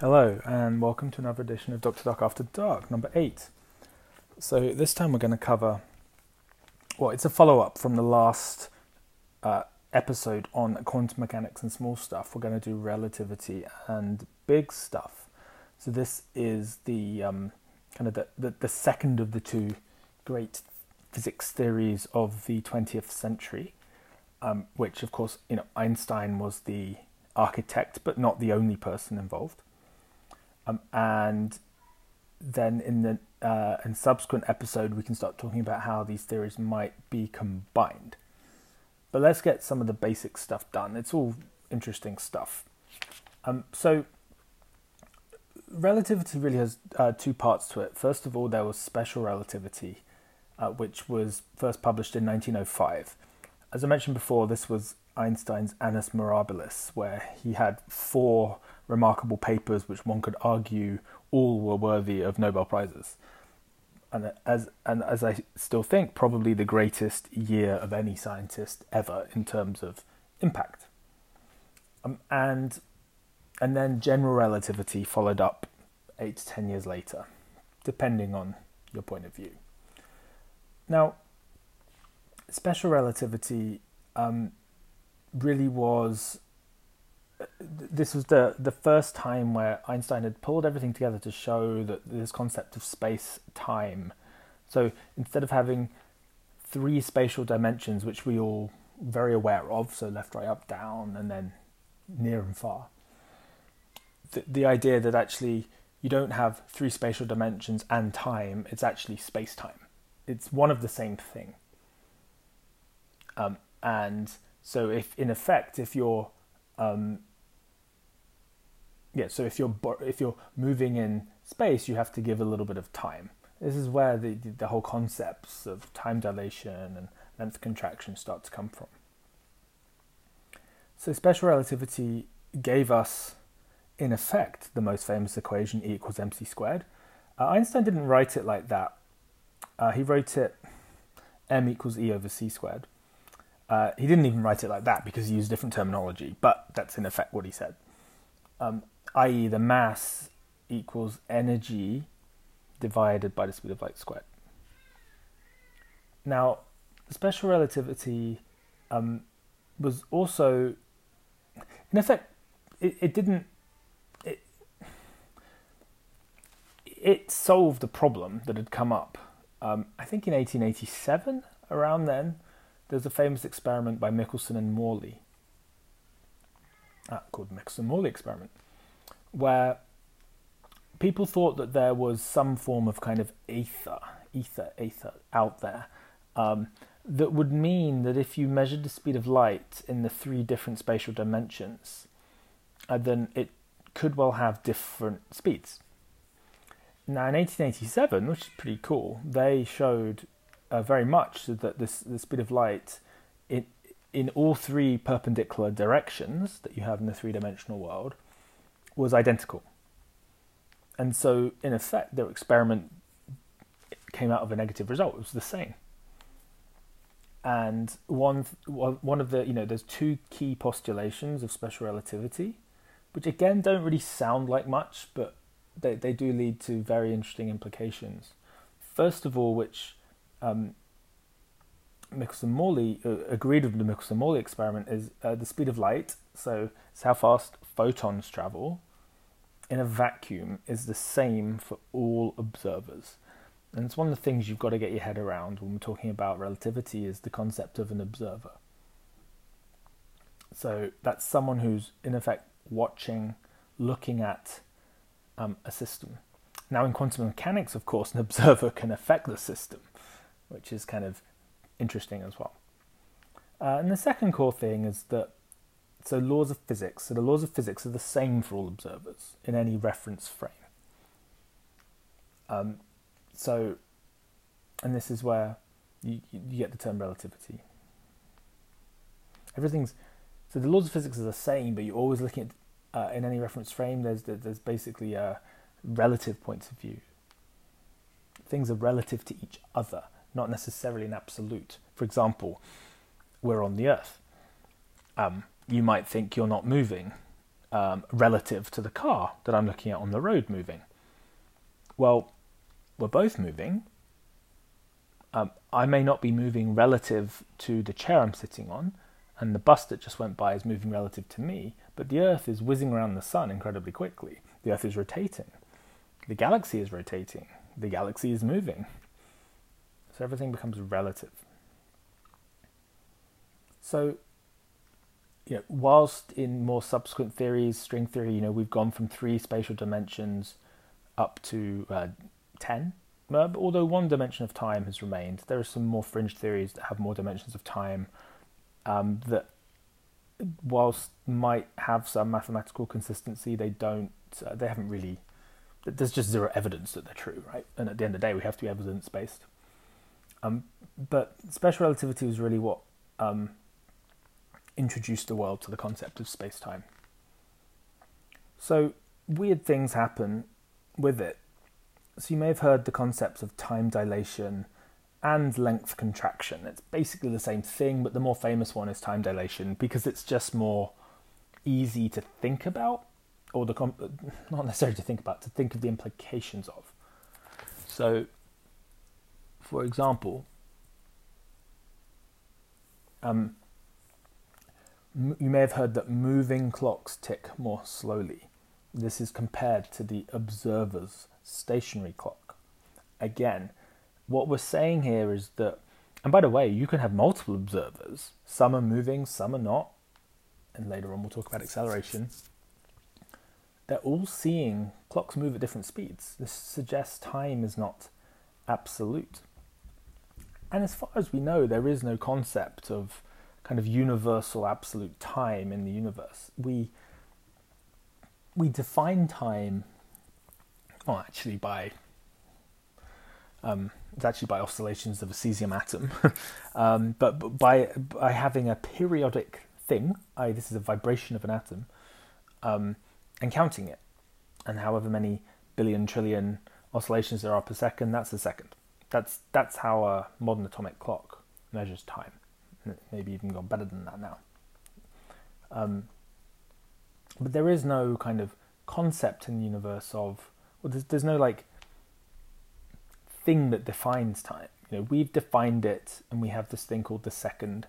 Hello and welcome to another edition of Dr. Dark After Dark, number 8. So this time we're going to cover, well, it's a follow-up from the last episode on quantum mechanics and small stuff. We're going to do relativity and big stuff. So this is the kind of the second of the two great physics theories of the 20th century, which of course, you know, Einstein was the architect, but not the only person involved. And then in the subsequent episode, we can start talking about how these theories might be combined. But let's get some of the basic stuff done. It's all interesting stuff. So relativity really has two parts to it. First of all, there was special relativity, which was first published in 1905. As I mentioned before, this was Einstein's Annus Mirabilis, where he had four remarkable papers which one could argue all were worthy of Nobel Prizes. And as I still think, probably the greatest year of any scientist ever in terms of impact. And then general relativity followed up 8 to 10 years later, depending on your point of view. Now, special relativity really was... This was the first time where Einstein had pulled everything together to show that this concept of space-time. So instead of having three spatial dimensions, which we all very aware of, so left, right, up, down, and then near and far, the idea that actually you don't have three spatial dimensions and time, it's actually space-time. It's one of the same thing. And so if, in effect, if you're... So if you're moving in space, you have to give a little bit of time. This is where the whole concepts of time dilation and length contraction start to come from. So special relativity gave us, in effect, the most famous equation, E equals mc squared. Einstein didn't write it like that. He wrote it m equals E over c squared. He didn't even write it like that because he used different terminology, but that's in effect what he said. I.e. the mass equals energy divided by the speed of light squared. Now, special relativity was also, in effect, it solved a problem that had come up. I think in 1887, around then, there's a famous experiment by Michelson-Morley, called Michelson-Morley experiment, where people thought that there was some form of kind of ether out there, that would mean that if you measured the speed of light in the three different spatial dimensions, then it could well have different speeds. Now in 1887, which is pretty cool, they showed very much so that the speed of light in all three perpendicular directions that you have in the three-dimensional world was identical. And so, in effect, their experiment came out of a negative result. It was the same. And one of the, you know, there's two key postulations of special relativity, which again don't really sound like much, but they do lead to very interesting implications. First of all, which... Michelson-Morley agreed with the Michelson-Morley experiment is the speed of light, so it's how fast photons travel in a vacuum, is the same for all observers. And it's one of the things you've got to get your head around when we're talking about relativity is the concept of an observer. So that's someone who's in effect watching, looking at a system. Now in quantum mechanics, of course, an observer can affect the system, which is kind of interesting as well. And the second core thing is that, so laws of physics. So the laws of physics are the same for all observers in any reference frame. And this is where you get the term relativity. So the laws of physics are the same, but you're always looking at, in any reference frame, there's basically relative points of view. Things are relative to each other, not necessarily an absolute. For example, we're on the Earth. You might think you're not moving, relative to the car that I'm looking at on the road moving? Well, we're both moving. I may not be moving relative to the chair I'm sitting on, and the bus that just went by is moving relative to me, but the Earth is whizzing around the sun incredibly quickly. The Earth is rotating. The galaxy is rotating. The galaxy is moving. So everything becomes relative. So, you know, whilst in more subsequent theories, string theory, you know, we've gone from 3 spatial dimensions up to 10, although 1 dimension of time has remained. There are some more fringe theories that have more dimensions of time that, whilst might have some mathematical consistency, they don't. They haven't really. There's just zero evidence that they're true, right? And at the end of the day, we have to be evidence-based. But special relativity was really what introduced the world to the concept of space-time. So weird things happen with it. So you may have heard the concepts of time dilation and length contraction. It's basically the same thing, but the more famous one is time dilation because it's just more easy to think about, or not necessarily to think about, to think of the implications of. So, for example, you may have heard that moving clocks tick more slowly. This is compared to the observer's stationary clock. Again, what we're saying here is that, and by the way, you can have multiple observers. Some are moving, some are not. And later on we'll talk about acceleration. They're all seeing clocks move at different speeds. This suggests time is not absolute. And as far as we know, there is no concept of kind of universal absolute time in the universe. We define time, well, actually by it's actually by oscillations of a cesium atom, but by having a periodic thing, this is a vibration of an atom, and counting it, and however many billion trillion oscillations there are per second, that's a second. That's how a modern atomic clock measures time. Maybe even gone better than that now. But there is no kind of concept in the universe of, well, there's no like thing that defines time. You know, we've defined it, and we have this thing called the second,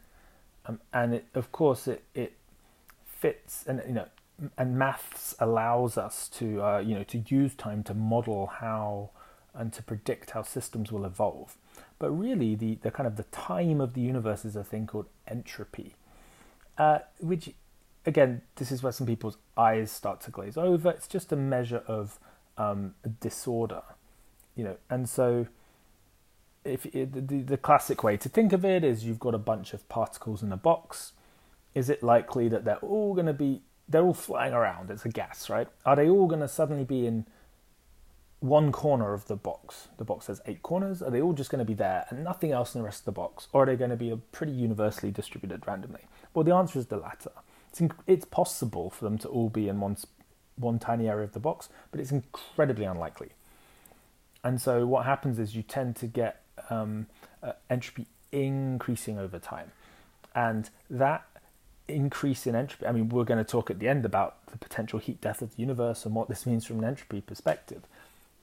and it, of course, it fits, and you know, and maths allows us to you know, to use time to model how and to predict how systems will evolve. But really, the kind of the time of the universe is a thing called entropy, which, again, this is where some people's eyes start to glaze over. It's just a measure of disorder, you know. And so, if the classic way to think of it is, you've got a bunch of particles in a box. Is it likely that they're all flying around? It's a gas, right? Are they all going to suddenly be in one corner of the box? The box has 8 corners. Are they all just going to be there and nothing else in the rest of the box? Or are they going to be pretty universally distributed randomly? Well, the answer is the latter. It's possible for them to all be in one tiny area of the box, but it's incredibly unlikely. And so what happens is you tend to get entropy increasing over time. And that increase in entropy, I mean, we're going to talk at the end about the potential heat death of the universe and what this means from an entropy perspective.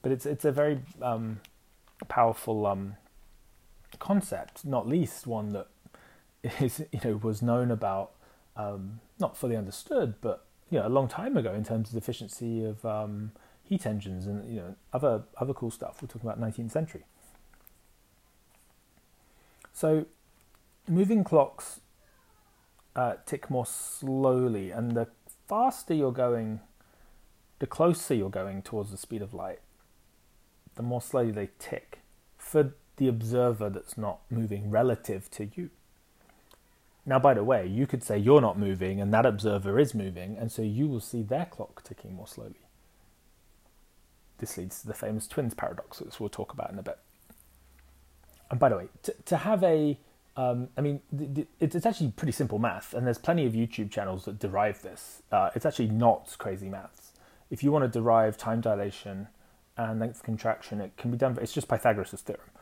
But it's a very powerful concept, not least one that is, you know, was known about, not fully understood, but you know, a long time ago in terms of the efficiency of heat engines and, you know, other cool stuff. We're talking about 19th century. So moving clocks tick more slowly, and the faster you're going, the closer you're going towards the speed of light, the more slowly they tick for the observer that's not moving relative to you. Now, by the way, you could say you're not moving and that observer is moving, and so you will see their clock ticking more slowly. This leads to the famous twins paradox, which we'll talk about in a bit. And by the way, to have a, I mean, it's actually pretty simple math, and there's plenty of YouTube channels that derive this. It's actually not crazy maths. If you want to derive time dilation and length contraction, it can be done, but it's just Pythagoras' theorem.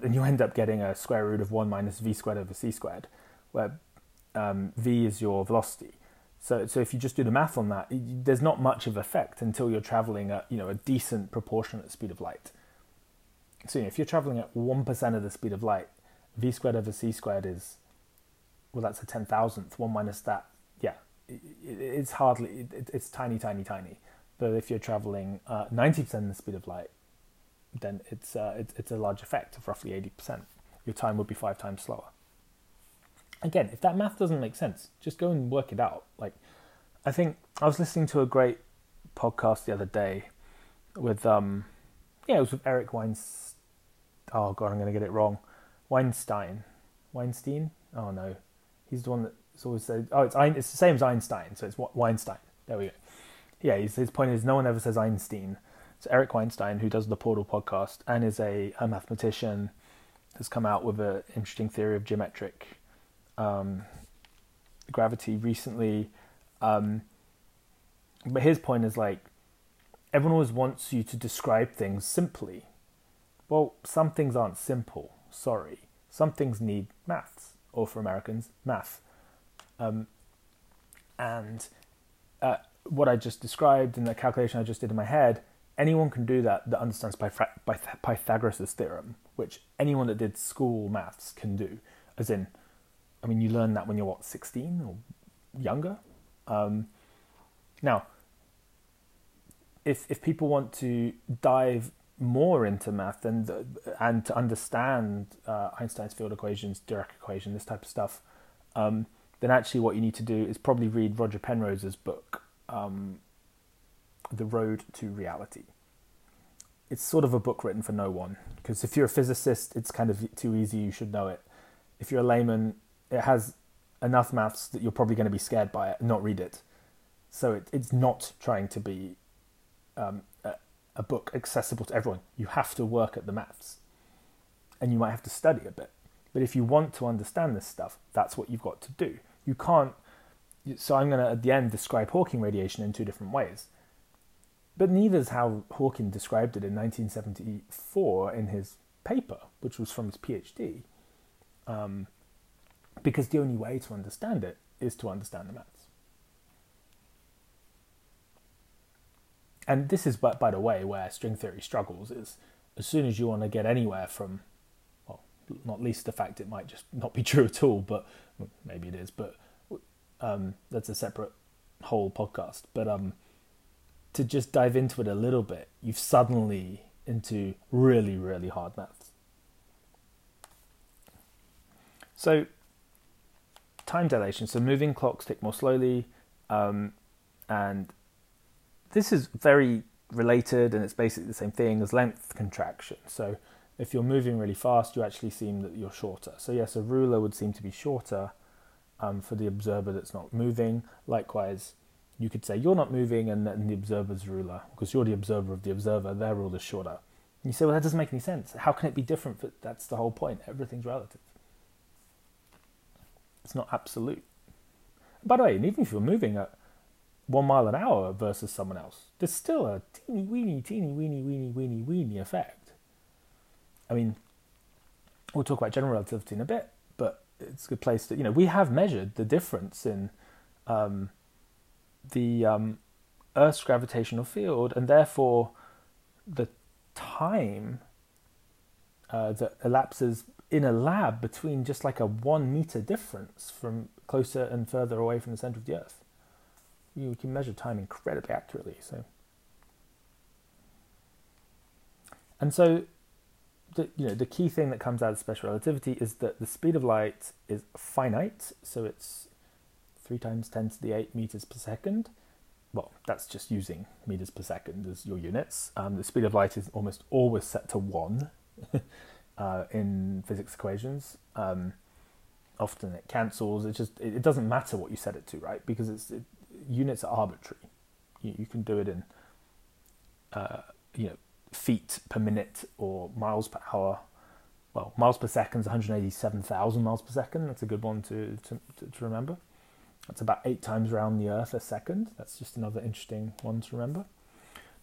And you end up getting a square root of 1 minus v squared over c squared, where v is your velocity. So if you just do the math on that, there's not much of effect until you're traveling at, a decent proportionate speed of light. So if you're traveling at 1% of the speed of light, v squared over c squared is, well, that's a 10,000th, 1 minus that. Yeah, it's hardly, it's tiny, tiny, tiny. But if you're traveling 90% of the speed of light, then it's a large effect of roughly 80%. Your time would be 5 times slower. Again, if that math doesn't make sense, just go and work it out. Like, I think I was listening to a great podcast the other day with, it was with Eric Weinstein. Oh God, I'm going to get it wrong. Weinstein? Oh no. He's the one that's always said, it's the same as Einstein. So it's Weinstein. There we go. Yeah, his point is no one ever says Einstein. So Eric Weinstein, who does the Portal podcast and is a mathematician, has come out with an interesting theory of geometric gravity recently. But his point is like, everyone always wants you to describe things simply. Well, some things aren't simple, sorry. Some things need maths, or for Americans, math. What I just described and the calculation I just did in my head, anyone can do that understands Pythagoras' theorem, which anyone that did school maths can do. As in, I mean, you learn that when you're, 16 or younger? Now, if people want to dive more into math and to understand Einstein's field equations, Dirac equation, this type of stuff, then actually what you need to do is probably read Roger Penrose's book, The Road to Reality. It's sort of a book written for no one, because if you're a physicist, it's kind of too easy, you should know it. If you're a layman, it has enough maths that you're probably going to be scared by it and not read it. So it's not trying to be a book accessible to everyone. You have to work at the maths, and you might have to study a bit. But if you want to understand this stuff, that's what you've got to do. You can't. So I'm going to at the end describe Hawking radiation in two different ways, but neither is how Hawking described it in 1974 in his paper, which was from his PhD, because the only way to understand it is to understand the maths. And this is, by the way, where string theory struggles, is as soon as you want to get anywhere from, well, not least the fact it might just not be true at all, but well, maybe it is, but that's a separate whole podcast. But to just dive into it a little bit, you've suddenly into really, really hard maths. So time dilation, so moving clocks tick more slowly, and this is very related, and it's basically the same thing as length contraction. So if you're moving really fast, you actually seem that you're shorter. So yes, a ruler would seem to be shorter for the observer that's not moving. Likewise, you could say you're not moving and then the observer's ruler, because you're the observer of the observer, their ruler's shorter. And you say, well, that doesn't make any sense. How can it be different? But that's the whole point. Everything's relative. It's not absolute. By the way, and even if you're moving at 1 mile an hour versus someone else, there's still a teeny weeny effect. I mean, we'll talk about general relativity in a bit, but it's a good place to, we have measured the difference in the Earth's gravitational field, and therefore the time that elapses in a lab between just like a 1 meter difference from closer and further away from the center of the Earth. You can measure time incredibly accurately. So the key thing that comes out of special relativity is that the speed of light is finite, so it's 3 × 10⁸ meters per second. Well, that's just using meters per second as your units. The speed of light is almost always set to 1 in physics equations. Often it cancels. It doesn't matter what you set it to, right? Because units are arbitrary. You can do it in feet per minute or miles per hour. Well, miles per second is 187,000 miles per second. That's a good one to remember. That's about 8 times around the Earth a second. That's just another interesting one to remember.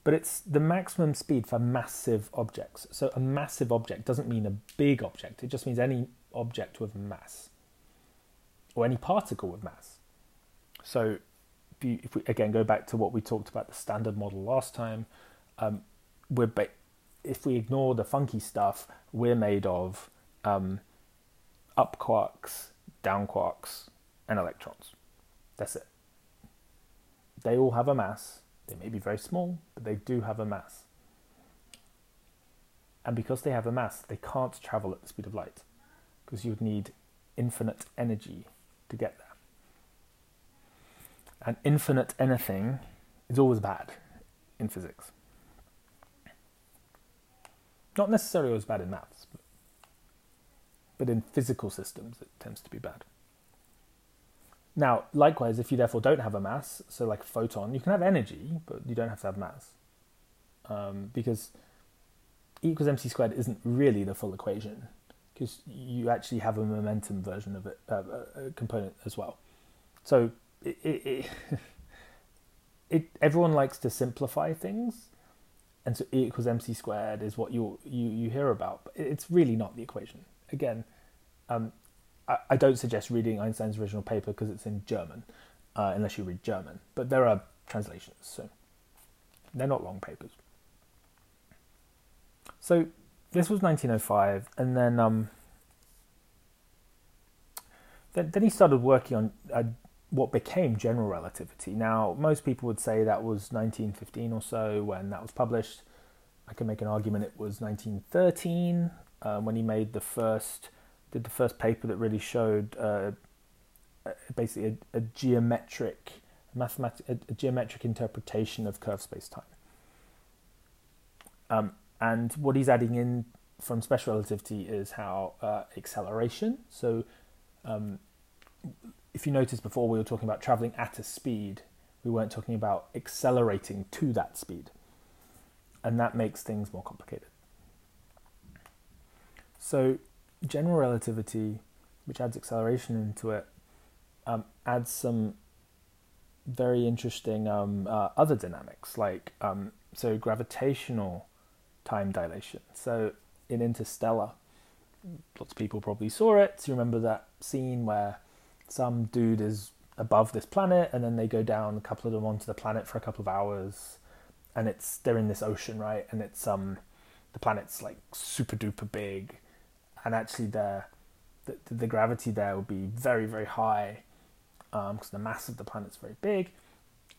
But it's the maximum speed for massive objects. So a massive object doesn't mean a big object. It just means any object with mass, or any particle with mass. So if we again go back to what we talked about the standard model last time, if we ignore the funky stuff, we're made of up quarks, down quarks, and electrons. That's it. They all have a mass. They may be very small, but they do have a mass. And because they have a mass, they can't travel at the speed of light, because you would need infinite energy to get there. And infinite anything is always bad in physics. Not necessarily always bad in maths, but in physical systems it tends to be bad. Now, likewise, if you therefore don't have a mass, so like a photon, you can have energy, but you don't have to have mass. Because E equals mc squared isn't really the full equation, because you actually have a momentum version of it, a component as well. So everyone likes to simplify things, and so E equals mc squared is what you hear about, but it's really not the equation. Again, I don't suggest reading Einstein's original paper because it's in German, unless you read German. But there are translations, so they're not long papers. So this was 1905, and then he started working on what became general relativity. Now, most people would say that was 1915 or so when that was published. I can make an argument it was 1913 when he made the first paper that really showed basically a geometric interpretation of curved space-time. And what he's adding in from special relativity is how acceleration. So if you noticed before, we were talking about traveling at a speed. We weren't talking about accelerating to that speed. And that makes things more complicated. So general relativity, which adds acceleration into it, adds some very interesting other dynamics, like gravitational time dilation. So in Interstellar, lots of people probably saw it. So you remember that scene where some dude is above this planet, and then they go down, a couple of them, onto the planet for a couple of hours, and they're in this ocean, right? And it's the planet's like super duper big. And actually, the gravity there will be very, very high because the mass of the planet's very big.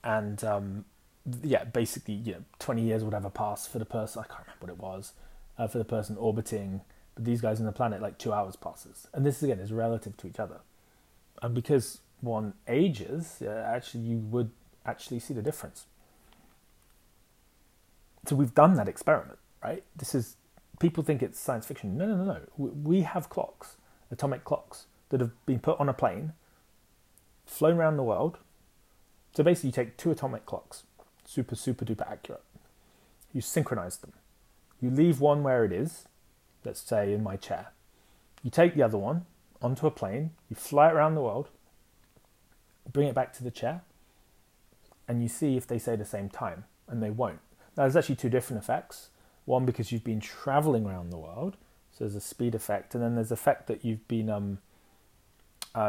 And, basically, 20 years would have a pass for the person. I can't remember what it was, for the person orbiting. But these guys on the planet, like 2 hours passes. And this, again, is relative to each other. And because one ages, actually, you would actually see the difference. So we've done that experiment, right? People think it's science fiction. No, no, no, no. We have clocks, atomic clocks, that have been put on a plane, flown around the world. So basically you take two atomic clocks, super, super duper accurate. You synchronize them. You leave one where it is, let's say in my chair. You take the other one onto a plane, you fly it around the world, bring it back to the chair, and you see if they say the same time, and they won't. Now, there's actually two different effects. One, because you've been traveling around the world, so there's a speed effect, and then there's the effect that you've been,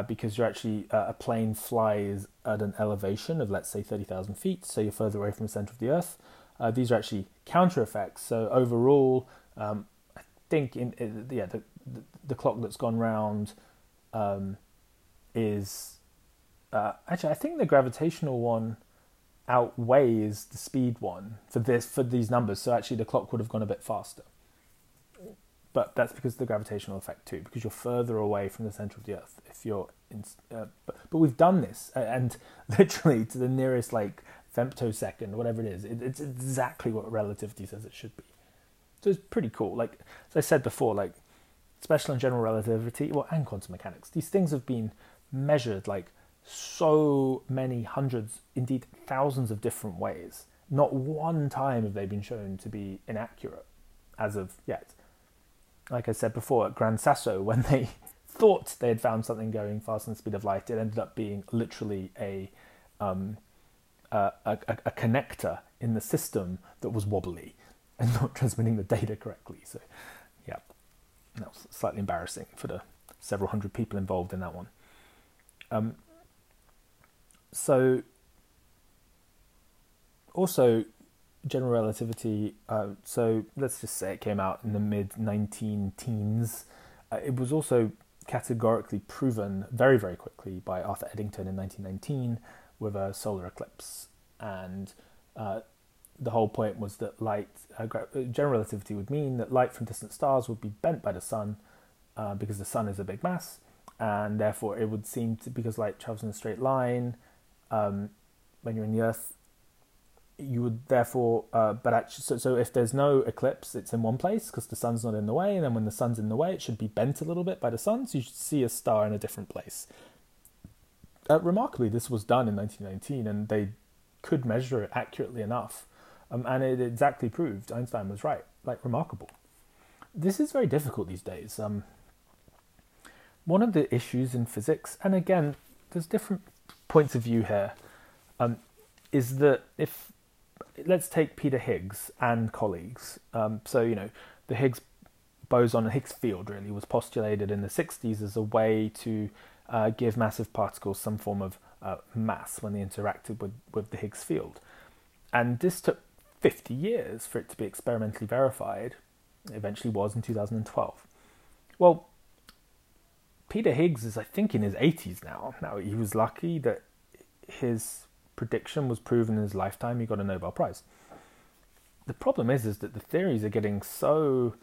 because you're actually, a plane flies at an elevation of, let's say, 30,000 feet, so you're further away from the center of the Earth. These are actually counter effects, so overall, I think the clock that's gone round is... actually, I think the gravitational one outweighs the speed one for these numbers, so actually the clock would have gone a bit faster, but that's because of the gravitational effect too, because you're further away from the center of the Earth if you're in, but we've done this, and literally to the nearest like femtosecond, whatever it is, it's exactly what relativity says it should be. So it's pretty cool. Like, as I said before, like special and general relativity, well, and quantum mechanics, these things have been measured like so many hundreds, indeed thousands of different ways. Not one time have they been shown to be inaccurate as of yet. Like I said before, at Gran Sasso, when they thought they had found something going faster than the speed of light, it ended up being literally a connector in the system that was wobbly and not transmitting the data correctly. So yeah, that was slightly embarrassing for the several hundred people involved in that one. So Also, general relativity, so let's just say it came out in the mid-19-teens. It was also categorically proven very, very quickly by Arthur Eddington in 1919 with a solar eclipse. And the whole point was that light, general relativity would mean that light from distant stars would be bent by the sun because the sun is a big mass, and therefore it would seem to, because light travels in a straight line, when you're in the Earth, you would therefore, but actually, so if there's no eclipse, it's in one place because the sun's not in the way, and then when the sun's in the way, it should be bent a little bit by the sun, so you should see a star in a different place. Remarkably, this was done in 1919, and they could measure it accurately enough, and it exactly proved Einstein was right. Like, remarkable. This is very difficult these days. One of the issues in physics, and again, there's different points of view here, is that if, let's take Peter Higgs and colleagues. So, you know, the Higgs boson and Higgs field really was postulated in the 60s as a way to give massive particles some form of mass when they interacted with the Higgs field. And this took 50 years for it to be experimentally verified. It eventually was in 2012. Well, Peter Higgs is, I think, in his 80s now. Now, he was lucky that his prediction was proven in his lifetime. He got a Nobel Prize. The problem is that the theories are getting so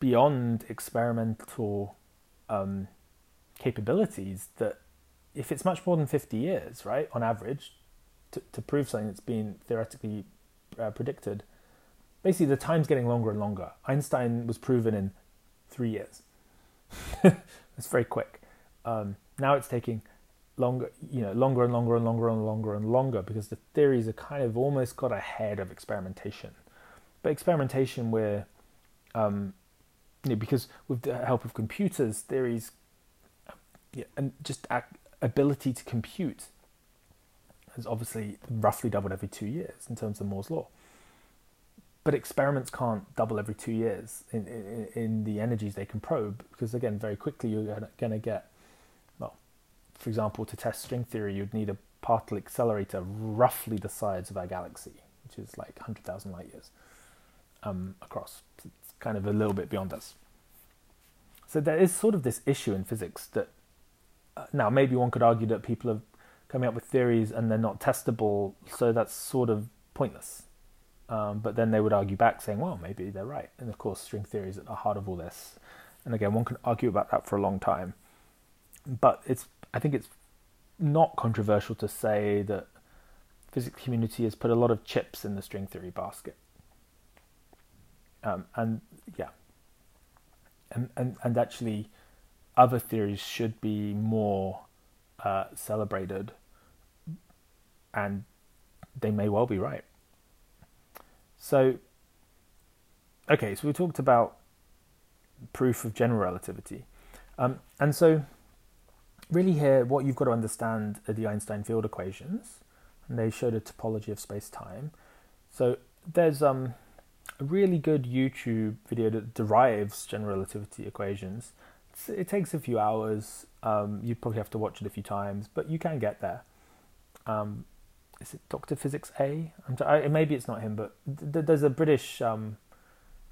beyond experimental capabilities that if it's much more than 50 years, right, on average, to prove something that's been theoretically predicted, basically the time's getting longer and longer. Einstein was proven in 3 years. It's very quick. Now it's taking longer, you know, longer and longer because the theories are kind of almost got ahead of experimentation. But experimentation, where, you know, because with the help of computers, theories, and just ability to compute has obviously roughly doubled every 2 years in terms of Moore's law. But experiments can't double every 2 years in the energies they can probe, because again, very quickly you're going to get. For example, to test string theory, you'd need a particle accelerator roughly the size of our galaxy, which is like 100,000 light years across. So it's kind of a little bit beyond us. So there is sort of this issue in physics that now maybe one could argue that people are coming up with theories and they're not testable, so that's sort of pointless. But then they would argue back saying, well, maybe they're right. And of course, string theory is at the heart of all this. And again, one can argue about that for a long time. But it's, I think it's not controversial to say that the physics community has put a lot of chips in the string theory basket. And actually other theories should be more celebrated, and they may well be right. So, okay, so we talked about proof of general relativity. And so really here, what you've got to understand are the Einstein field equations, and they showed a topology of space-time. So there's a really good YouTube video that derives general relativity equations. It takes a few hours. You probably have to watch it a few times, but you can get there. Is it Dr. Physics A? Maybe it's not him, but there's a British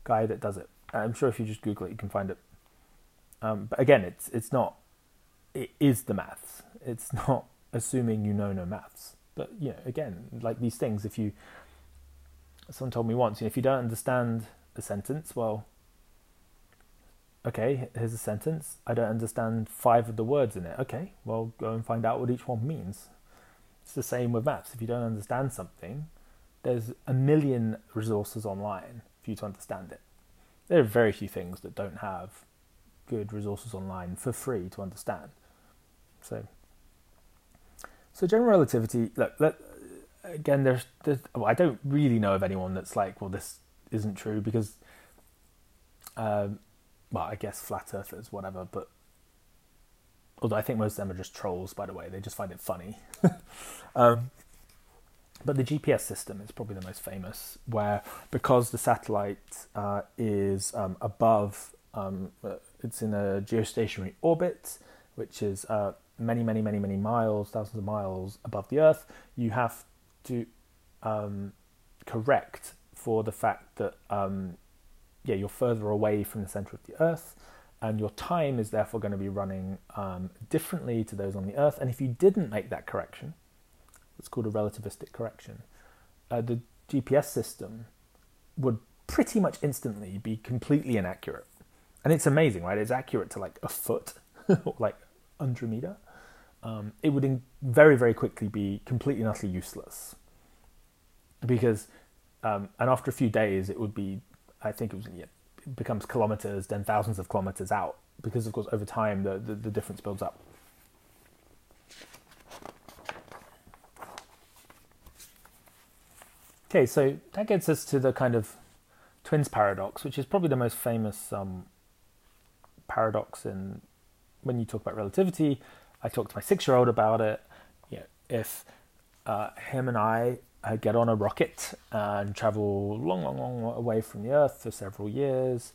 guy that does it. I'm sure if you just Google it, you can find it. But again, it's not. It is the maths. It's not assuming you know no maths. But, you know, again, like these things, if you, someone told me once, you know, if you don't understand a sentence, well, okay, here's a sentence. I don't understand 5 of the words in it. Okay, well, go and find out what each one means. It's the same with maths. If you don't understand something, there's a million resources online for you to understand it. There are very few things that don't have good resources online for free to understand. So general relativity, look, again, there's I don't really know of anyone that's like, well, this isn't true, because well, I guess flat earthers, whatever, but although I think most of them are just trolls, by the way, they just find it funny. But the GPS system is probably the most famous, where because the satellite is above, it's in a geostationary orbit, which is many miles, thousands of miles above the Earth. You have to correct for the fact that you're further away from the center of the Earth, and your time is therefore going to be running differently to those on the Earth. And if you didn't make that correction, it's called a relativistic correction, the GPS system would pretty much instantly be completely inaccurate. And it's amazing, right? It's accurate to like a foot or like under a meter. It would very, very quickly be completely and utterly useless. Because, and after a few days, it would be, I think it was, it becomes kilometers, then thousands of kilometers out. Because, of course, over time, the difference builds up. Okay, so that gets us to the kind of twins paradox, which is probably the most famous paradox in when you talk about relativity. I talked to my 6-year-old about it. You know, if him and I get on a rocket and travel long away from the Earth for several years,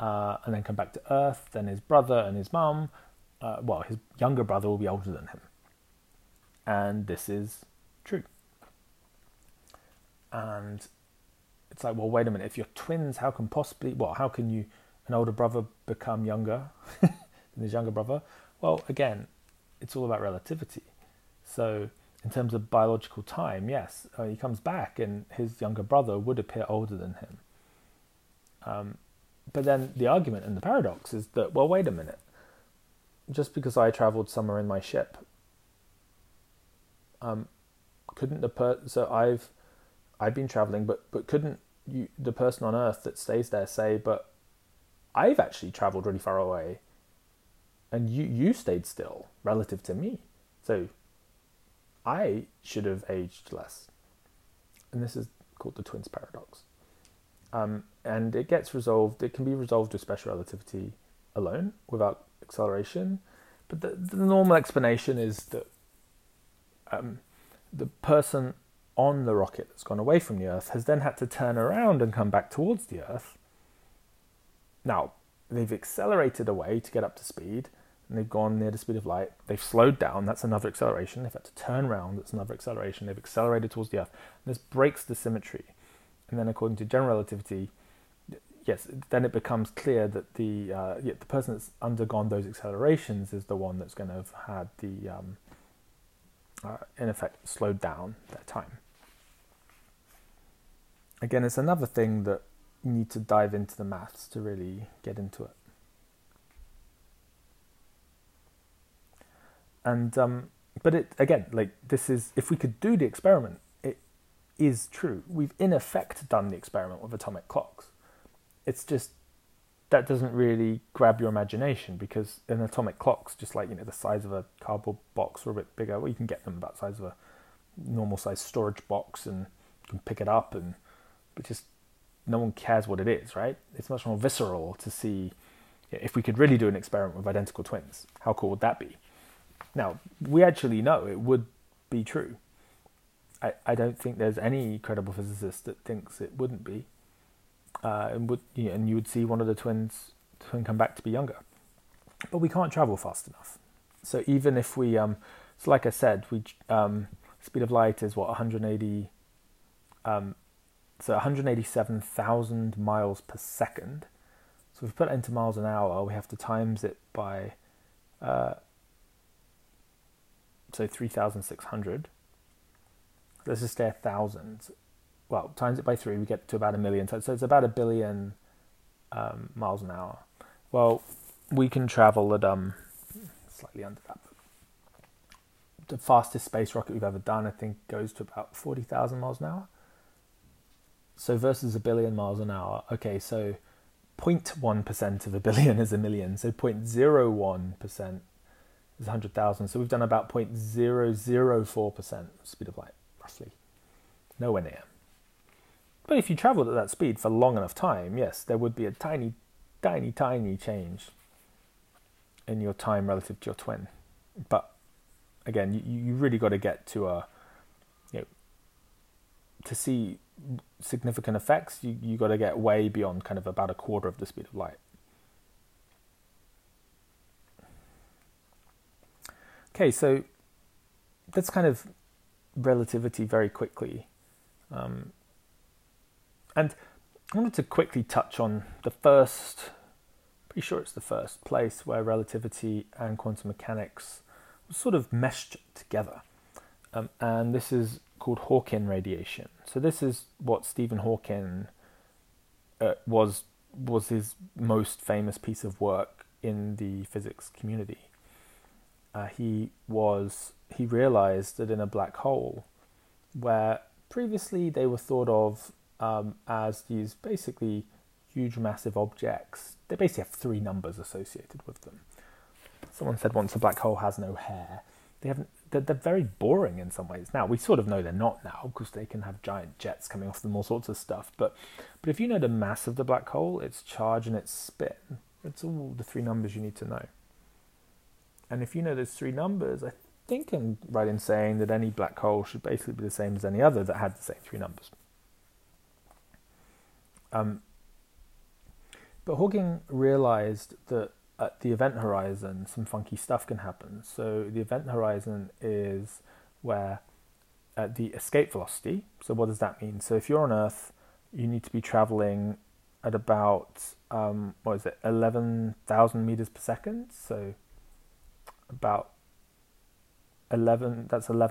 and then come back to Earth, then his brother and his mum, well, his younger brother will be older than him. And this is true. And it's like, well, wait a minute, if you're twins, how can possibly, well, how can you, an older brother become younger than his younger brother? Well, again, it's all about relativity. So in terms of biological time, yes, he comes back and his younger brother would appear older than him. But then the argument and the paradox is that, well, wait a minute, just because I traveled somewhere in my ship, couldn't the person, so I've been traveling, but couldn't you, the person on Earth that stays there, say, but I've actually traveled really far away and you stayed still relative to me. So I should have aged less. And this is called the twins paradox. And it gets resolved, it can be resolved with special relativity alone without acceleration. But the normal explanation is that the person on the rocket that's gone away from the Earth has then had to turn around and come back towards the Earth. Now, they've accelerated away to get up to speed, and they've gone near the speed of light. They've slowed down, that's another acceleration. They've had to turn around, that's another acceleration. They've accelerated towards the Earth. And this breaks the symmetry. And then according to general relativity, yes, then it becomes clear that the person that's undergone those accelerations is the one that's going to have had the, in effect, slowed down their time. Again, it's another thing that you need to dive into the maths to really get into it. And but it again, like this is, if we could do the experiment, it is true. We've in effect done the experiment with atomic clocks. It's just that doesn't really grab your imagination, because an atomic clock's just like, you know, the size of a cardboard box or a bit bigger. Well, you can get them about the size of a normal size storage box, and you can pick it up, and but just no one cares what it is, right? It's much more visceral to see, if we could really do an experiment with identical twins, how cool would that be? Now, we actually know it would be true. I don't think there's any credible physicist that thinks it wouldn't be. And you would see one of the twin come back to be younger. But we can't travel fast enough. So even if we, so like I said, we speed of light is what, 187,000 miles per second. So if we put it into miles an hour, we have to times it by, 3,600. Let's just say 1,000. Well, times it by 3, we get to about 1 million. So it's about 1 billion miles an hour. Well, we can travel at slightly under that. The fastest space rocket we've ever done, I think, goes to about 40,000 miles an hour. So versus 1 billion miles an hour, okay, so 0.1% of 1 billion is 1 million. So 0.01% is 100,000. So we've done about 0.004% speed of light, roughly. Nowhere near. But if you traveled at that speed for long enough time, yes, there would be a tiny, tiny, tiny change in your time relative to your twin. But again, you really got to get to to see significant effects, you got to get way beyond kind of about a quarter of the speed of light. Okay, so that's kind of relativity very quickly. And I wanted to quickly touch on the first, pretty sure it's the first place where relativity and quantum mechanics was sort of meshed together. And this is called Hawking radiation. So this is what Stephen Hawking was his most famous piece of work in the physics community. He realized that in a black hole, where previously they were thought of as these basically huge massive objects, they basically have three numbers associated with them. Someone said once a black hole has no hair. They're very boring in some ways. Now, we sort of know they're not now, because they can have giant jets coming off them, all sorts of stuff. But if you know the mass of the black hole, its charge and its spin, it's all the three numbers you need to know. And if you know those three numbers, I think I'm right in saying that any black hole should basically be the same as any other that had the same three numbers. But Hawking realized that at the event horizon, some funky stuff can happen. So the event horizon is where the escape velocity. So what does that mean? So if you're on Earth, you need to be traveling at about 11,000 meters per second. So about 11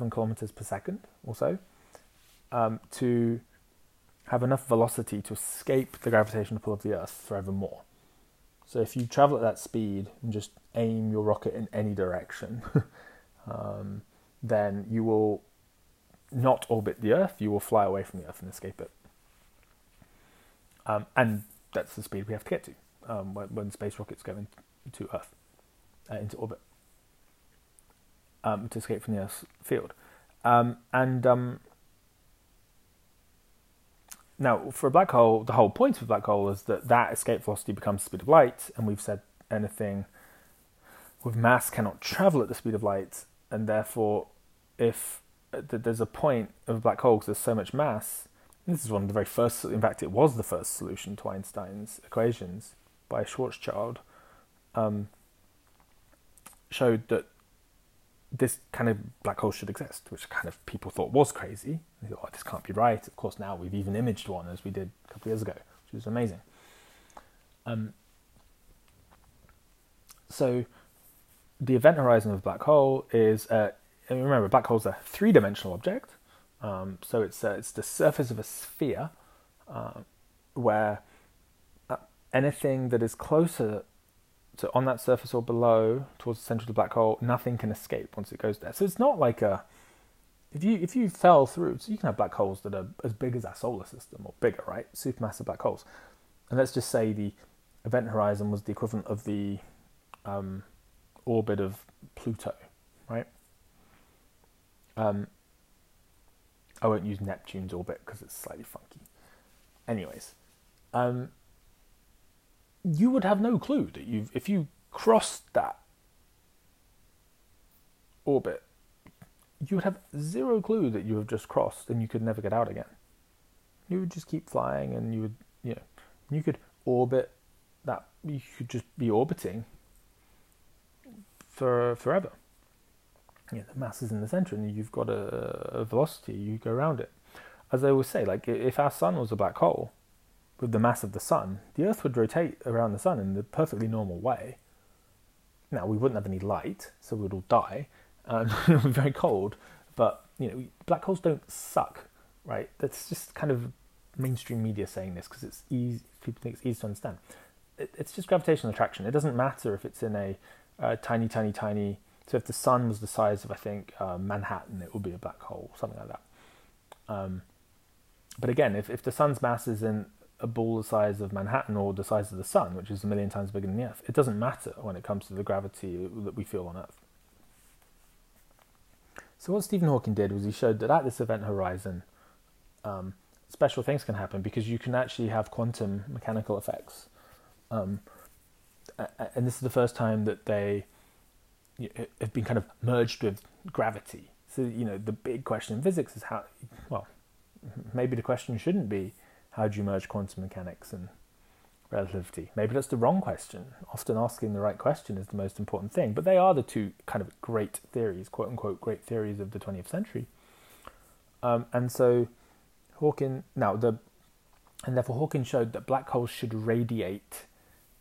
kilometers per second or so, to have enough velocity to escape the gravitational pull of the Earth forevermore. So if you travel at that speed and just aim your rocket in any direction, then you will not orbit the Earth, you will fly away from the Earth and escape it. And that's the speed we have to get to when space rockets go into Earth, into orbit, to escape from the Earth's field. Now, for a black hole, the whole point of a black hole is that that escape velocity becomes the speed of light, and we've said anything with mass cannot travel at the speed of light, and therefore, if there's a point of a black hole, because there's so much mass, this is one of the very first, in fact, it was the first solution to Einstein's equations by Schwarzschild, showed that this kind of black hole should exist, which kind of people thought was crazy. They thought, oh, this can't be right. Of course, now we've even imaged one, as we did a couple of years ago, which was amazing. So the event horizon of a black hole is, remember, black holes are a three-dimensional object. So it's the surface of a sphere where anything that is closer so on that surface or below, towards the center of the black hole, nothing can escape once it goes there. So it's not like if you fell through, so you can have black holes that are as big as our solar system or bigger, right? Supermassive black holes. And let's just say the event horizon was the equivalent of the orbit of Pluto, right? I won't use Neptune's orbit because it's slightly funky. Anyways, you would have no clue that if you crossed that orbit, you would have zero clue that you have just crossed and you could never get out again. You would just keep flying, and you could orbit that, you could just be orbiting for forever. Yeah, the mass is in the center, and you've got a velocity, you go around it. As I always say, like if our sun was a black hole, with the mass of the sun, the Earth would rotate around the sun in the perfectly normal way. Now, we wouldn't have any light, so we would all die. It would be very cold, but black holes don't suck, right? That's just kind of mainstream media saying this because it's easy. People think it's easy to understand. It's just gravitational attraction. It doesn't matter if it's in a tiny. So if the sun was the size of, I think, Manhattan, it would be a black hole, something like that. But again, if the sun's mass is in a ball the size of Manhattan or the size of the sun, which is a million times bigger than the Earth, it doesn't matter when it comes to the gravity that we feel on Earth. So what Stephen Hawking did was he showed that at this event horizon, special things can happen because you can actually have quantum mechanical effects. And this is the first time that they have been kind of merged with gravity. So, the big question in physics is how, well, maybe the question shouldn't be, how do you merge quantum mechanics and relativity? Maybe that's the wrong question. Often asking the right question is the most important thing, but they are the two kind of great theories, quote unquote, great theories of the 20th century. And so Hawking, now the And therefore Hawking showed that black holes should radiate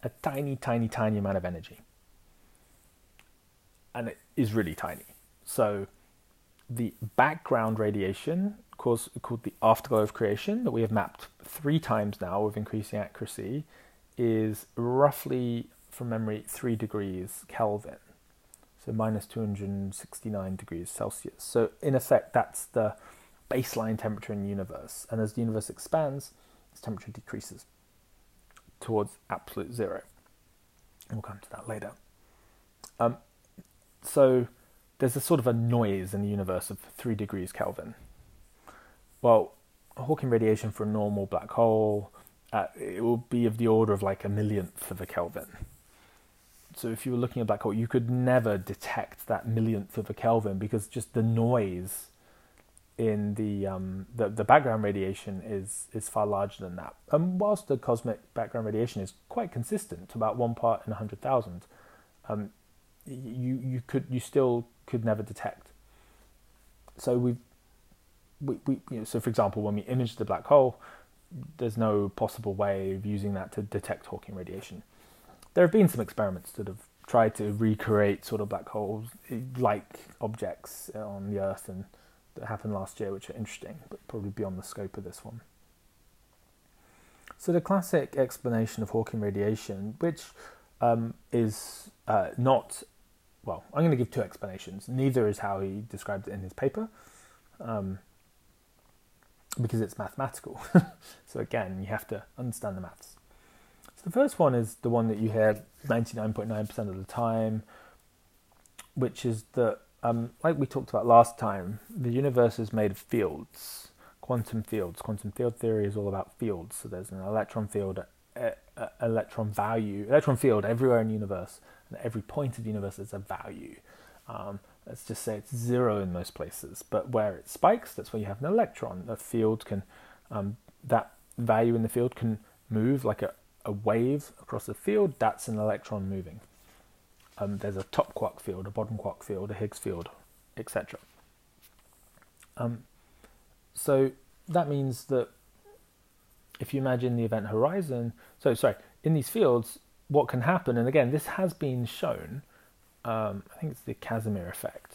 a tiny, tiny, tiny amount of energy. And it is really tiny. So the background radiation, called the afterglow of creation, that we have mapped 3 times now with increasing accuracy, is roughly, from memory, 3 degrees Kelvin. So minus 269 degrees Celsius. So in effect, that's the baseline temperature in the universe. And as the universe expands, its temperature decreases towards absolute zero. And we'll come to that later. So there's a sort of a noise in the universe of 3 degrees Kelvin. Well, Hawking radiation for a normal black hole, it will be of the order of like 1 millionth of a Kelvin. So if you were looking at a black hole, you could never detect that 1 millionth of a Kelvin, because just the noise in the background radiation is far larger than that. And whilst the cosmic background radiation is quite consistent, about 1 part in 100,000, you still could never detect. So so for example, when we image the black hole, there's no possible way of using that to detect Hawking radiation. There have been some experiments that have tried to recreate sort of black holes like objects on the Earth, and that happened last year, which are interesting, but probably beyond the scope of this one. So the classic explanation of Hawking radiation, which is not, well, I'm going to give 2 explanations. Neither is how he described it in his paper, because it's mathematical. So again, you have to understand the maths. So the first one is the one that you hear 99.9% of the time, which is that, like we talked about last time, the universe is made of fields, quantum fields. Quantum field theory is all about fields. So there's an electron field, electron field everywhere in the universe, and at every point of the universe is a value. Let's just say it's 0 in most places, but where it spikes, that's where you have an electron. The field can, that value in the field can move like a wave across the field. That's an electron moving. There's a top quark field, a bottom quark field, a Higgs field, etc. So that means that if you imagine the event horizon, in these fields, what can happen, and again, this has been shown, I think it's the Casimir effect,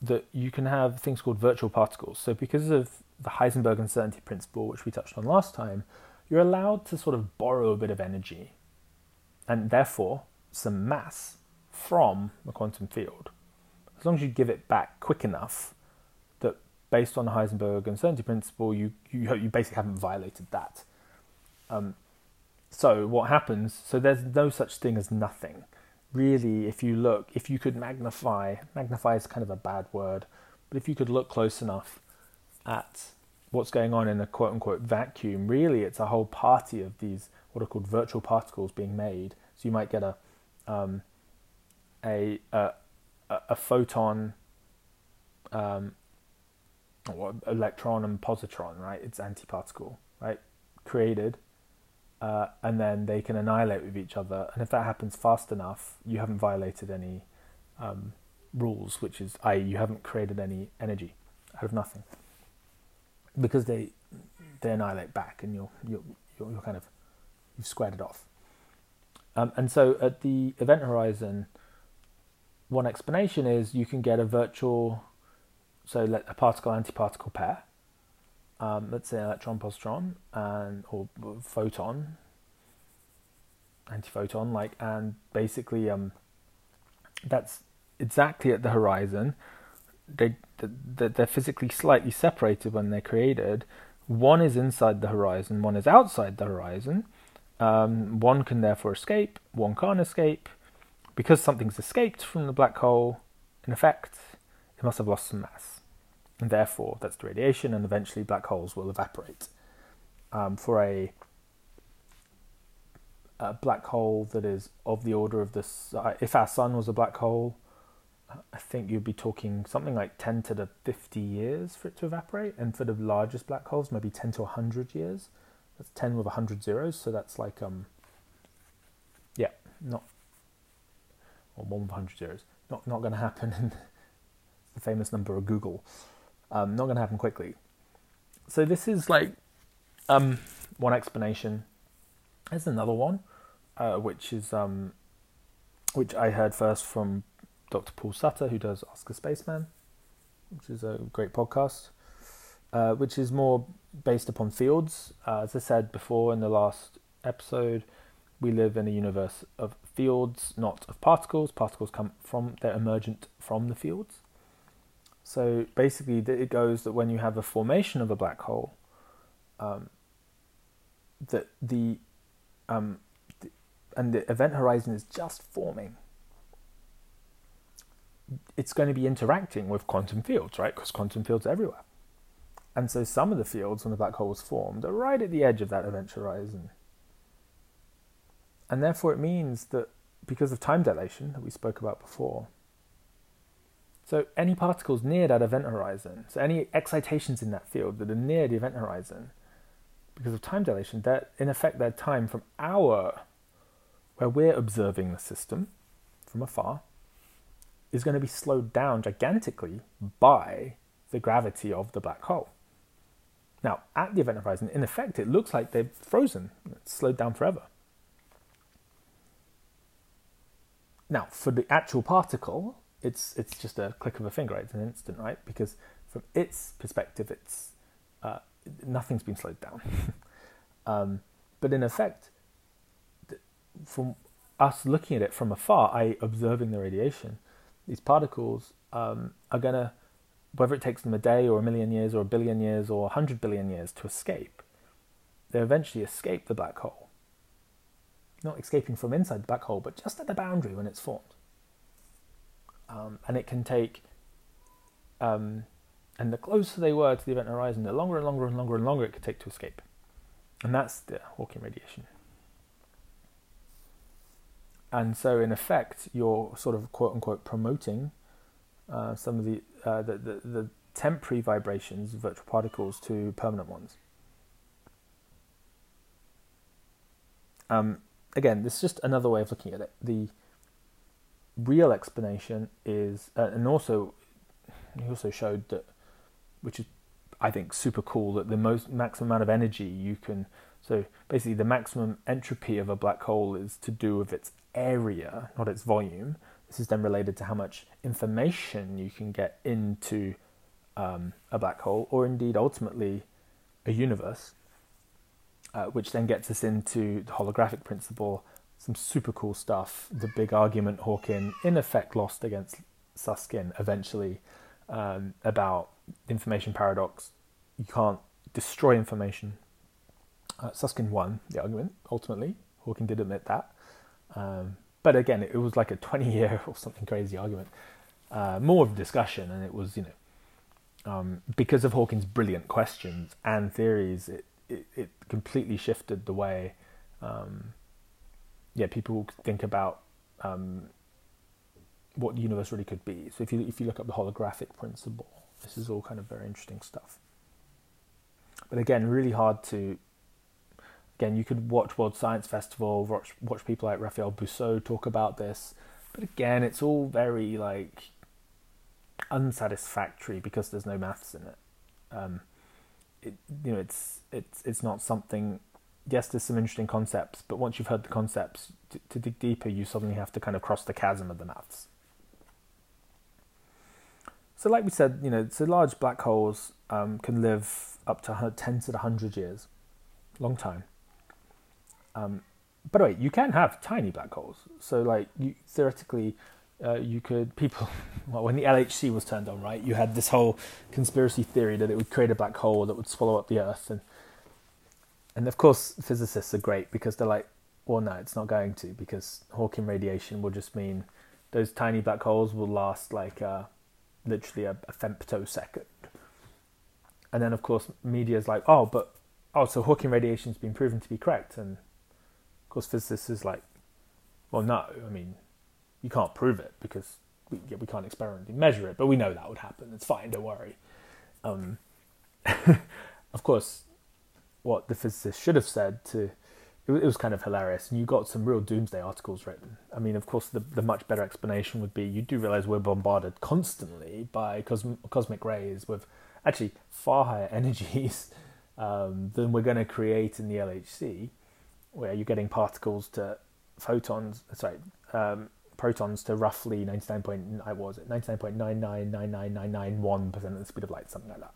that you can have things called virtual particles. So because of the Heisenberg uncertainty principle, which we touched on last time, you're allowed to sort of borrow a bit of energy, and therefore some mass, from the quantum field, as long as you give it back quick enough that, based on the Heisenberg uncertainty principle, you basically haven't violated that. So what happens? So there's no such thing as nothing, really. If you look, if you could magnify is kind of a bad word, but if you could look close enough at what's going on in a quote-unquote vacuum, really it's a whole party of these what are called virtual particles being made. So you might get a photon, or electron and positron, right? It's antiparticle, right? Created, and then they can annihilate with each other. And if that happens fast enough, you haven't violated any rules, which is, i.e., you haven't created any energy out of nothing, because they annihilate back, and you're kind of, you've squared it off. And so at the event horizon, one explanation is you can get a virtual, so let a particle-antiparticle pair, let's say electron-positron, or photon, antiphoton, and basically that's exactly at the horizon. They're physically slightly separated when they're created. One is inside the horizon, one is outside the horizon. One can therefore escape, one can't escape. Because something's escaped from the black hole, in effect, it must have lost some mass. And therefore, that's the radiation, and eventually black holes will evaporate. For a black hole that is of the order of this, if our sun was a black hole, I think you'd be talking something like 10 to the 50 years for it to evaporate. And for the largest black holes, maybe 10 to 100 years. That's 10 with 100 zeros, so that's like, or 1 with 100 zeros. Not going to happen. The famous number of Google. Not going to happen quickly. So this is like, one explanation. There's another one, which is which I heard first from Dr. Paul Sutter, who does Ask a Spaceman, which is a great podcast, which is more based upon fields. As I said before in the last episode, we live in a universe of fields, not of particles. Particles come from, they're emergent from the fields. So basically it goes that when you have a formation of a black hole, that the event horizon is just forming, it's going to be interacting with quantum fields, right? Because quantum fields are everywhere. And so some of the fields when the black hole was formed are right at the edge of that event horizon. And therefore it means that because of time dilation that we spoke about before, so any particles near that event horizon, so any excitations in that field that are near the event horizon, because of time dilation, that in effect their time from our, where we're observing the system from afar, is going to be slowed down gigantically by the gravity of the black hole. Now, at the event horizon, in effect, it looks like they've frozen. It's slowed down forever. Now, for the actual particle, it's just a click of a finger, right? It's an instant, right? Because from its perspective, it's nothing's been slowed down. But in effect, from us looking at it from afar, i.e. observing the radiation, these particles are going to, whether it takes them a day or a million years or a billion years or 100 billion years to escape, they eventually escape the black hole. Not escaping from inside the black hole, but just at the boundary when it's formed. And it can take, and the closer they were to the event horizon, the longer and longer and longer and longer it could take to escape. And that's the Hawking radiation. And so, in effect, you're sort of quote-unquote promoting some of the temporary vibrations of virtual particles to permanent ones. Again, this is just another way of looking at it. The real explanation is, and also he also showed that, which is, I think, super cool, that the maximum amount of energy you can, so basically the maximum entropy of a black hole is to do with its area, not its volume. This is then related to how much information you can get into a black hole, or indeed ultimately a universe, which then gets us into the holographic principle, some super cool stuff, the big argument Hawking in effect lost against Susskind eventually, about information paradox. You can't destroy information. Susskind won the argument ultimately. Hawking did admit that. But again, it was like a 20-year or something crazy argument, more of a discussion, and it was, because of Hawking's brilliant questions and theories, it completely shifted the way, people think about what the universe really could be. So if you look up the holographic principle, this is all kind of very interesting stuff. But again, really hard to. Again, you could watch World Science Festival, watch people like Raphael Bousso talk about this. But again, it's all very, unsatisfactory because there's no maths in it. It's not something. Yes, there's some interesting concepts, but once you've heard the concepts, to dig deeper, you suddenly have to kind of cross the chasm of the maths. So like we said, so large black holes can live up to 10 to the 100 years. Long time. By the way, you can have tiny black holes. So, theoretically, when the LHC was turned on, right, you had this whole conspiracy theory that it would create a black hole that would swallow up the Earth. And of course, physicists are great because they're like, well, no, it's not going to, because Hawking radiation will just mean those tiny black holes will last literally a femtosecond. And then, of course, media's like, so Hawking radiation's been proven to be correct. And of course, physicists is like, well, no, I mean, you can't prove it because we can't experimentally measure it, but we know that would happen. It's fine, don't worry. Of course, what the physicist should have said it was kind of hilarious. And you got some real doomsday articles written. I mean, of course, the much better explanation would be, you do realize we're bombarded constantly by cosmic rays with actually far higher energies than we're going to create in the LHC, where you're getting particles to photons, sorry, protons to roughly 99.9999991% of the speed of light, something like that.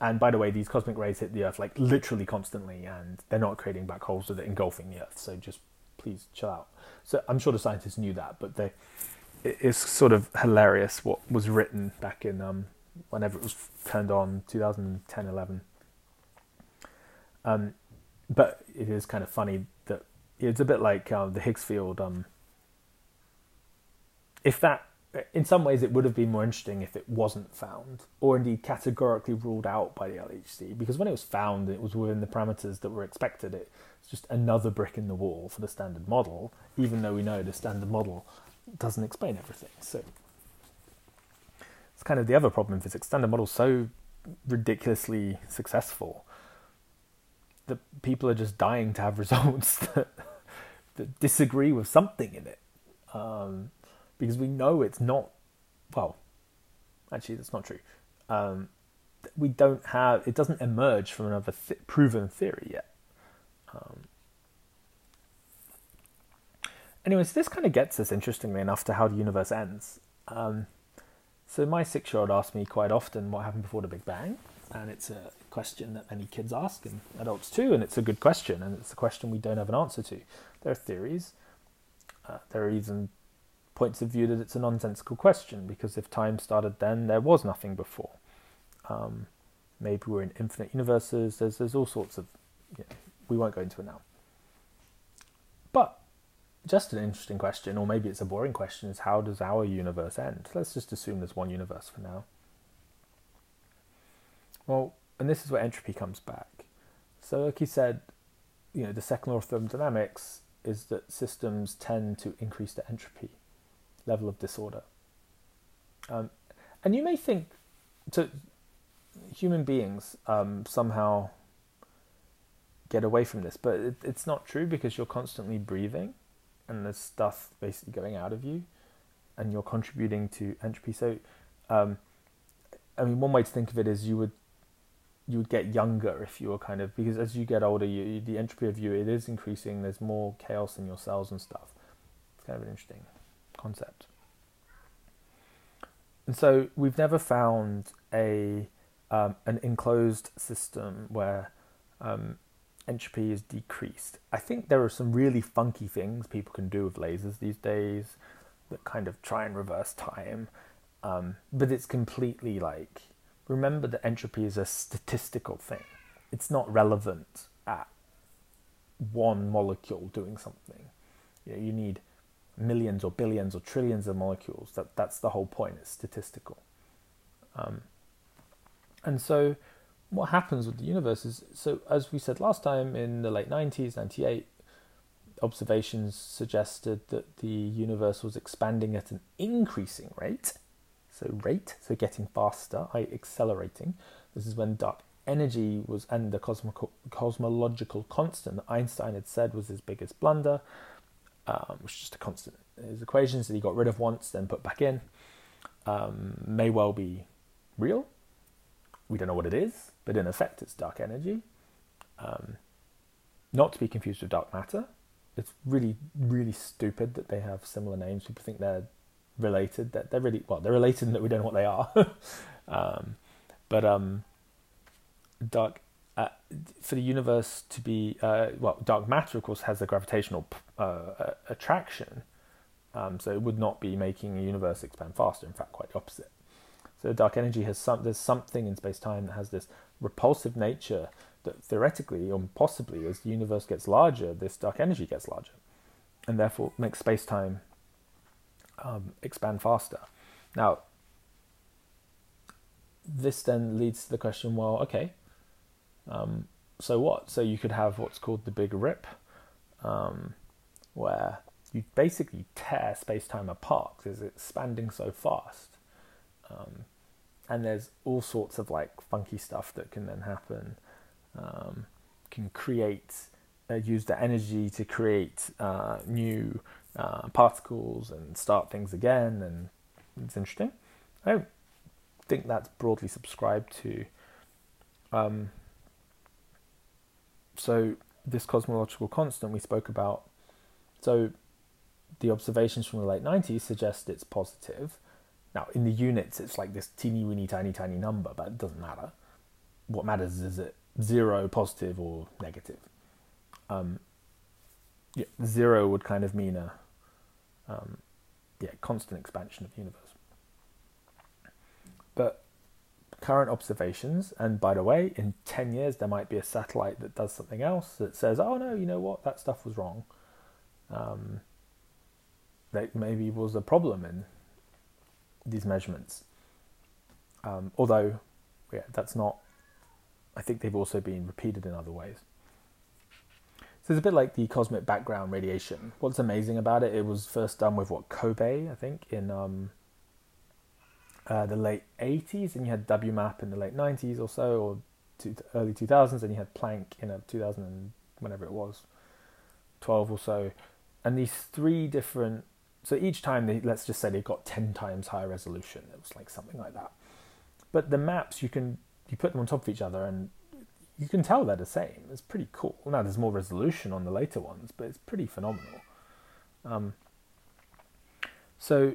And by the way, these cosmic rays hit the Earth like literally constantly, and they're not creating black holes that are engulfing the Earth. So just please chill out. So I'm sure the scientists knew that, but it's sort of hilarious what was written back in whenever it was turned on, 2010, 11. But it is kind of funny that it's a bit like the Higgs field. If that, in some ways, it would have been more interesting if it wasn't found, or indeed categorically ruled out by the LHC, because when it was found, it was within the parameters that were expected. It's just another brick in the wall for the standard model, even though we know the standard model doesn't explain everything. So it's kind of the other problem in physics. Standard models so ridiculously successful that people are just dying to have results that disagree with something in it. Because we know it's not, well, actually that's not true. We don't have, it doesn't emerge from another proven theory yet. Anyways, this kind of gets us, interestingly enough, to how the universe ends. So my 6-year-old asks me quite often what happened before the Big Bang, and it's a question that many kids ask, and adults too, and it's a good question, and it's a question we don't have an answer to. There are theories. There are even points of view that it's a nonsensical question, because if time started then, there was nothing before. Maybe we're in infinite universes. There's all sorts of, we won't go into it now. But just an interesting question, or maybe it's a boring question, is how does our universe end? Let's just assume there's one universe for now. Well, and this is where entropy comes back. So like he said, the second law of thermodynamics is that systems tend to increase their entropy, level of disorder. And you may think to human beings somehow get away from this, but it's not true, because you're constantly breathing and there's stuff basically going out of you and you're contributing to entropy. So, one way to think of it is you would get younger if you were kind of, because as you get older, the entropy of you, it is increasing. There's more chaos in your cells and stuff. It's kind of an interesting concept. And so we've never found an enclosed system where entropy is decreased. I think there are some really funky things people can do with lasers these days that kind of try and reverse time. But it's completely like, remember that entropy is a statistical thing. It's not relevant at one molecule doing something. You need millions or billions or trillions of molecules. That's the whole point. It's statistical. And so what happens with the universe is, so as we said last time, in the late 90s, 98, observations suggested that the universe was expanding at an increasing rate. So getting faster, accelerating. This is when dark energy was, and the cosmological constant that Einstein had said was his biggest blunder, which is just a constant in his equations that he got rid of once, then put back in, may well be real. We don't know what it is, but in effect, it's dark energy. Not to be confused with dark matter. It's really, really stupid that they have similar names. People think they're related, that they're really, well, they're related in that we don't know what they are. Dark, for the universe to be, dark matter, of course, has a gravitational attraction. So it would not be making a universe expand faster. In fact, quite the opposite. So dark energy there's something in space-time that has this repulsive nature that theoretically, or possibly, as the universe gets larger, this dark energy gets larger, and therefore makes space-time expand faster. Now, this then leads to the question, well, okay, so what? So you could have what's called the Big Rip, where you basically tear space-time apart because it's expanding so fast. And there's all sorts of funky stuff that can then happen, can create, use the energy to create new particles and start things again. And it's interesting. I don't think that's broadly subscribed to. So this cosmological constant we spoke about, so the observations from the late 90s suggest it's positive. Now, in the units, it's like this teeny-weeny, tiny number, but it doesn't matter. What matters is it zero, positive, or negative? Yeah, zero would kind of mean a constant expansion of the universe. But current observations, and by the way, in 10 years, there might be a satellite that does something else that says, oh, no, you know what, that stuff was wrong. That maybe was a problem in these measurements. Although, yeah, that's not, I think they've also been repeated in other ways. So it's a bit like the cosmic background radiation. What's amazing about it, it was first done with what, COBE, I think, in the late 80s, and you had WMAP in the late 90s or so, or early 2000s, and you had Planck in 2000, whenever it was, 12 or so. And these three different, so each time, let's just say they got 10 times higher resolution. It was like something like that. But the maps, you put them on top of each other and you can tell they're the same. It's pretty cool. Now, there's more resolution on the later ones, but it's pretty phenomenal. So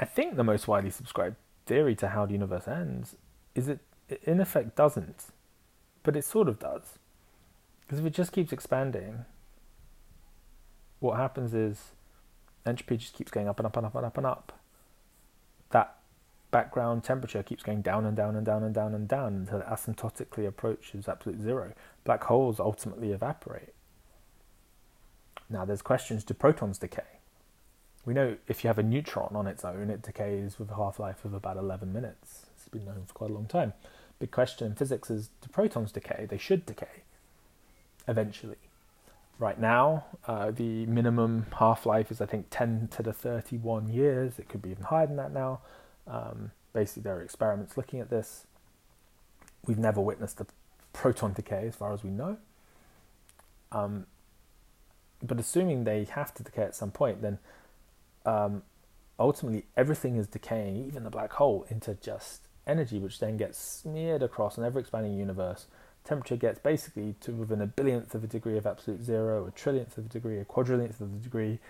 I think the most widely subscribed theory to how the universe ends is it in effect doesn't, but it sort of does. Because if it just keeps expanding, what happens is entropy just keeps going up and up and up and up and up. That background temperature keeps going down and down and down and down and down until it asymptotically approaches absolute zero. Black holes ultimately evaporate. Now there's questions, do protons decay? We know if you have a neutron on its own, it decays with a half-life of about 11 minutes. It's been known for quite a long time. Big question in physics is, do protons decay? They should decay eventually. Right now, the minimum half-life is, I think, 10 to the 31 years. It could be even higher than that now. Basically, there are experiments looking at this. We've never witnessed a proton decay as far as we know. But assuming they have to decay at some point, then ultimately everything is decaying, even the black hole, into just energy, which then gets smeared across an ever-expanding universe. Temperature gets basically to within a billionth of a degree of absolute zero, a trillionth of a degree, a quadrillionth of a degree,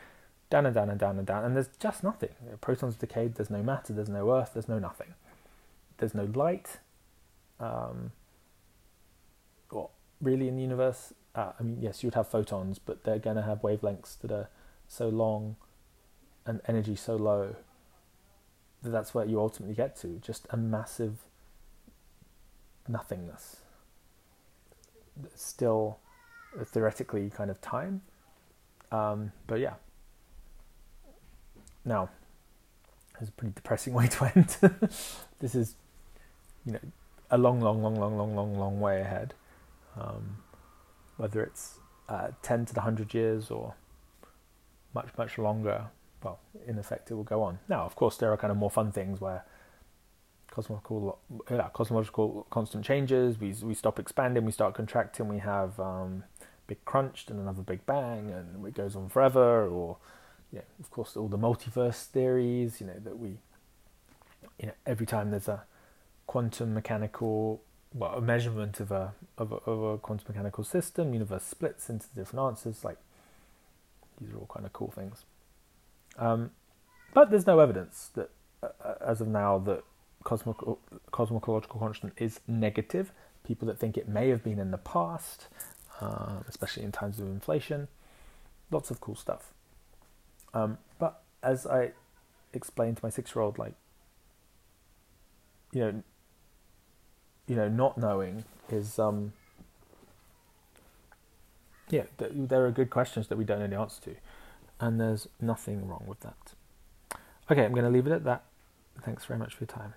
down and down and down and down, and there's just nothing. Protons decayed, there's no matter, there's no earth, there's no nothing. There's no light, well, really in the universe. I mean, yes, you'd have photons, but they're going to have wavelengths that are so long and energy so low that that's where you ultimately get to, just a massive nothingness. Still theoretically kind of time, but yeah. Now, it's a pretty depressing way to end. This is, you know, a long way ahead. Whether it's 10 to the 100 years or much longer, well, in effect, it will go on. Now, of course, there are kind of more fun things where cosmological constant changes, we stop expanding, we start contracting, we have big crunch and another big bang, and it goes on forever. Or, you know, of course, all the multiverse theories, you know, that we, you know, every time there's a quantum mechanical, well, a measurement of a quantum mechanical system, universe splits into different answers. Like, these are all kind of cool things. But there's no evidence that, as of now, that cosmological constant is negative. People that think it may have been in the past, especially in times of inflation, lots of cool stuff. But as I explained to my 6-year-old, like, you know, not knowing is, yeah, there are good questions that we don't know the answer to, and there's nothing wrong with that. Okay, I'm going to leave it at that. Thanks very much for your time.